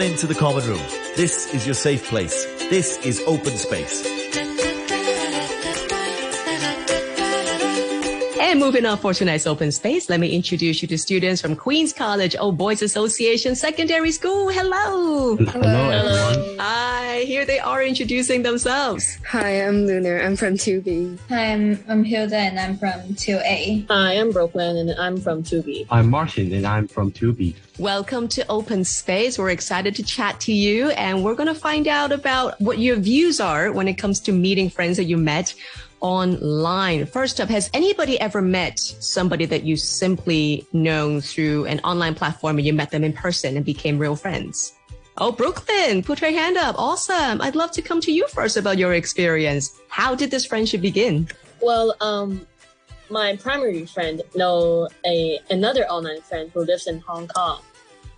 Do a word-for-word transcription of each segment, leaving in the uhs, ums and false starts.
Into the common room. This is your safe place. This is Open Space. And moving on for tonight's Open Space, let me introduce you to students from Queen's College Old Boys' Association Secondary School. Hello. Hello, Hello everyone. Hi, here they are introducing themselves. Hi, I'm Lunar. I'm from two B. Hi, I'm, I'm Hilda and I'm from two A. Hi, I'm Brooklyn and I'm from two B. I'm Martin and I'm from two B. Welcome to Open Space. We're excited to chat to you, and we're going to find out about what your views are when it comes to meeting friends that you met online. First up, has anybody ever met somebody that you simply known through an online platform and you met them in person and became real friends? Oh, Brooklyn, put her hand up. Awesome. I'd love to come to you first about your experience. How did this friendship begin? Well, um... my primary friend know a another online friend who lives in Hong Kong,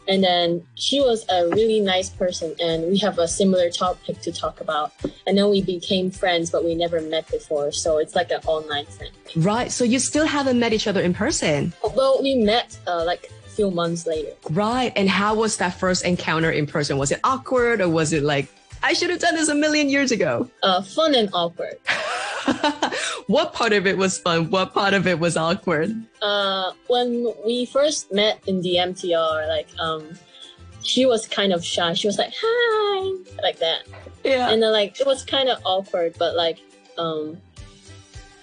and then she was a really nice person, and we have a similar topic to talk about, and then we became friends, but we never met before, so it's like an online friend. Right, so you still haven't met each other in person? Although we met uh, like a few months later. Right, and how was that first encounter in person? Was it awkward, or was it like, I should have done this a million years ago? Uh, fun and awkward. What part of it was fun? What part of it was awkward? Uh, when we first met in the M T R, like um, she was kind of shy. She was like, "Hi," like that. Yeah. And then like it was kind of awkward, but like um,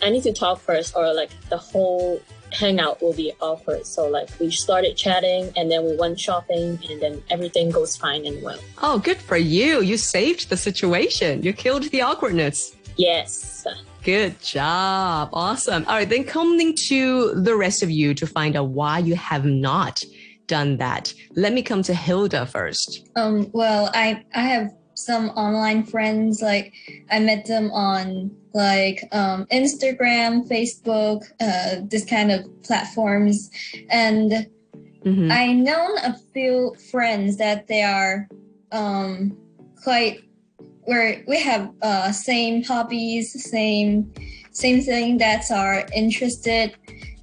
I need to talk first, or like the whole hangout will be awkward. So like we started chatting, and then we went shopping, and then everything goes fine and well. Oh, good for you! You saved the situation. You killed the awkwardness. Yes. Good job. Awesome. All right, then coming to the rest of you to find out why you have not done that. Let me come to Hilda first. Um, well, I, I have some online friends. Like I met them on like um, Instagram, Facebook, uh, this kind of platforms. And mm-hmm. I know a few friends that they are um, quite... where we have uh, same hobbies, same same thing that are interested,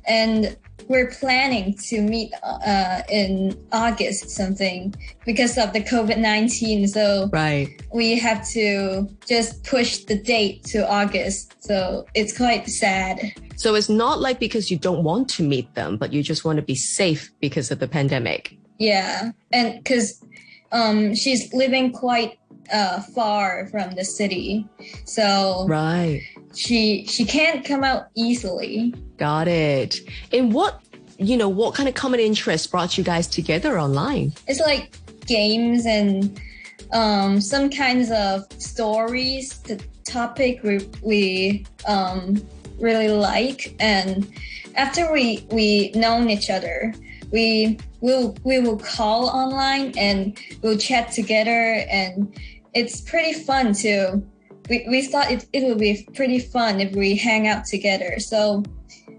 and we're planning to meet uh, in August something because of the COVID nineteen. So right. We have to just push the date to August. So it's quite sad. So it's not like because you don't want to meet them, but you just want to be safe because of the pandemic. Yeah, and because um, she's living quite Uh, far from the city, so right. she she can't come out easily. Got it. And what you know, what kind of common interest brought you guys together online? It's like games and um, some kinds of stories. The topic we we um, really like, and after we we known each other, we will we will call online and we'll chat together and. It's pretty fun too. We we thought it, it would be pretty fun if we hang out together. So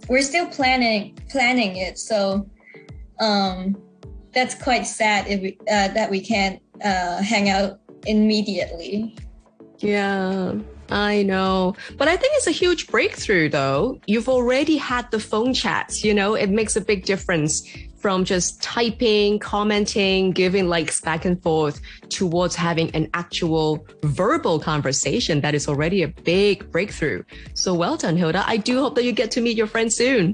we're still planning planning it. So um, that's quite sad if we, uh, that we can't uh, hang out immediately. Yeah, I know. But I think it's a huge breakthrough though. You've already had the phone chats, you know, it makes a big difference. From just typing, commenting, giving likes back and forth towards having an actual verbal conversation. That is already a big breakthrough. So well done, Hilda. I do hope that you get to meet your friend soon.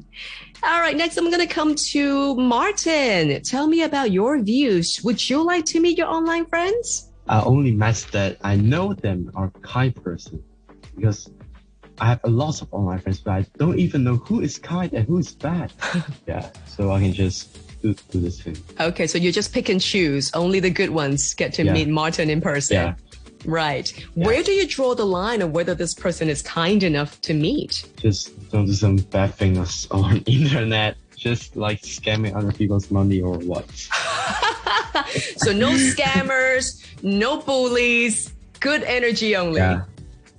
All right, next I'm going to come to Martin. Tell me about your views. Would you like to meet your online friends? I only met that I know them are kind person because I have a lot of online friends, but I don't even know who is kind and who is bad. Yeah, so I can just do, do this thing. Okay, so you just pick and choose. Only the good ones get to yeah. meet Martin in person. Yeah. Right. Yeah. Where do you draw the line on whether this person is kind enough to meet? Just don't do some bad things on internet. Just like scamming other people's money or what. So no scammers, no bullies, good energy only. Yeah.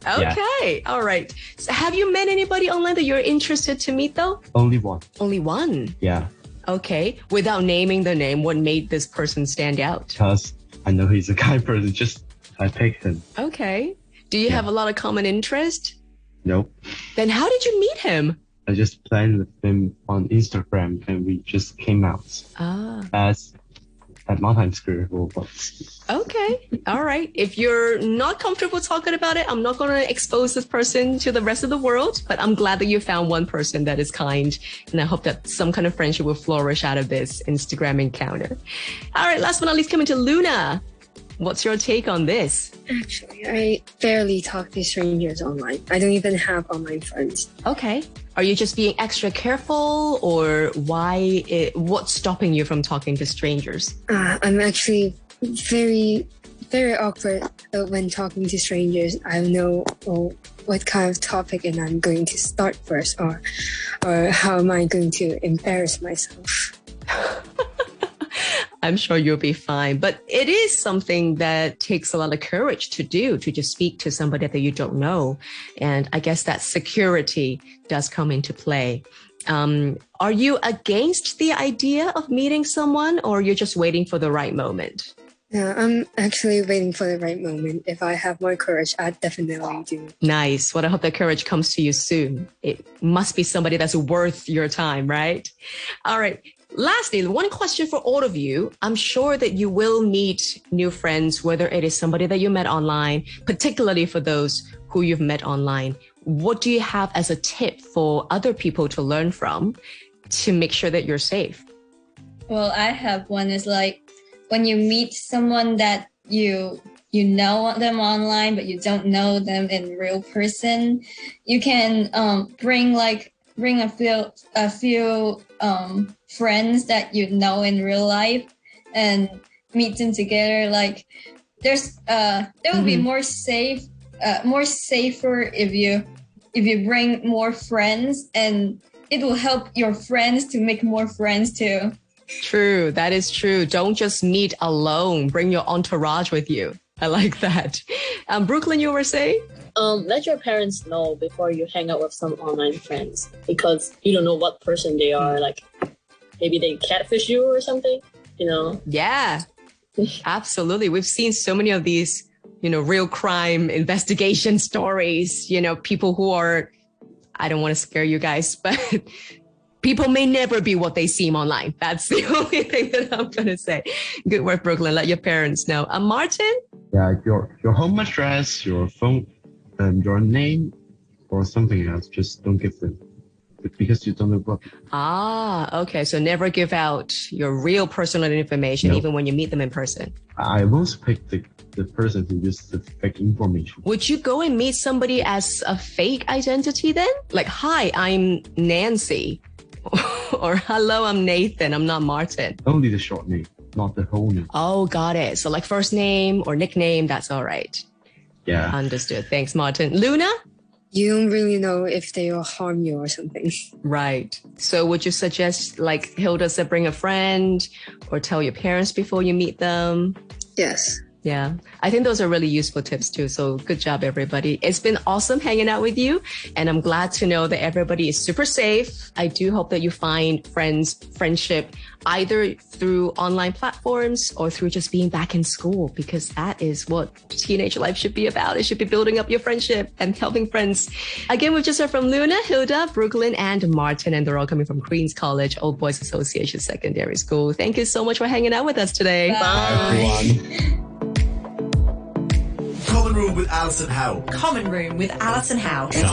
Okay. Yeah. All right. So have you met anybody online that you're interested to meet though? Only one. Only one? Yeah. Okay. Without naming the name, what made this person stand out? Because I know he's a kind person. Just I picked him. Okay. Do you yeah. have a lot of common interest? Nope. Then how did you meet him? I just planned with him on Instagram and we just came out. Ah. As at Mannheim School of Old Boys. Okay. All right. If you're not comfortable talking about it, I'm not going to expose this person to the rest of the world, but I'm glad that you found one person that is kind. And I hope that some kind of friendship will flourish out of this Instagram encounter. All right. Last but not least, coming to Luna. What's your take on this? Actually, I barely talk to strangers online. I don't even have online friends. Okay. Are you just being extra careful, or why? It, what's stopping you from talking to strangers? Uh, I'm actually very, very awkward when talking to strangers. I don't know oh, what kind of topic and I'm going to start first, or, or how am I going to embarrass myself? I'm sure you'll be fine. But it is something that takes a lot of courage to do, to just speak to somebody that you don't know. And I guess that security does come into play. Um, are you against the idea of meeting someone, or you're just waiting for the right moment? Yeah, I'm actually waiting for the right moment. If I have more courage, I definitely do. Nice. Well, I hope that courage comes to you soon. It must be somebody that's worth your time, right? All right. Lastly, one question for all of you. I'm sure that you will meet new friends, whether it is somebody that you met online, particularly for those who you've met online. What do you have as a tip for other people to learn from to make sure that you're safe? Well, I have one is like when you meet someone that you you know them online, but you don't know them in real person, you can um, bring like Bring a few a few um, friends that you know in real life and meet them together. Like there's uh, there will mm-hmm. be more safe, uh, more safer if you if you bring more friends, and it will help your friends to make more friends too. True, that is true. Don't just meet alone. Bring your entourage with you. I like that. Um, Brooklyn, you were saying? Um, let your parents know before you hang out with some online friends, because you don't know what person they are. Like maybe they catfish you or something, you know? Yeah, absolutely. We've seen so many of these, you know, real crime investigation stories, you know, people who are, I don't want to scare you guys, but people may never be what they seem online. That's the only thing that I'm going to say. Good work, Brooklyn. Let your parents know. Uh, Martin? Yeah, your, your home address, your phone, Um, your name or something else, just don't give them, because you don't know what. Ah, okay. So never give out your real personal information, no. Even when you meet them in person. I won't pick the, the person who uses the fake information. Would you go and meet somebody as a fake identity then? Like, hi, I'm Nancy. Or hello, I'm Nathan. I'm not Martin. Only the short name, not the whole name. Oh, got it. So like first name or nickname, that's all right. Yeah. Understood. Thanks, Martin. Luna? You don't really know if they will harm you or something. Right. So would you suggest, like Hilda said, bring a friend or tell your parents before you meet them? Yes. Yeah. I think those are really useful tips too. So good job, everybody. It's been awesome hanging out with you. And I'm glad to know that everybody is super safe. I do hope that you find friends, friendship, either through online platforms or through just being back in school, because that is what teenage life should be about. It should be building up your friendship and helping friends. Again, we've just heard from Luna, Hilda, Brooklyn, and Martin, and they're all coming from Queen's College Old Boys' Association Secondary School. Thank you so much for hanging out with us today. Bye. Bye everyone. Common Room with Alison Howe. Common Room with Alison Howe.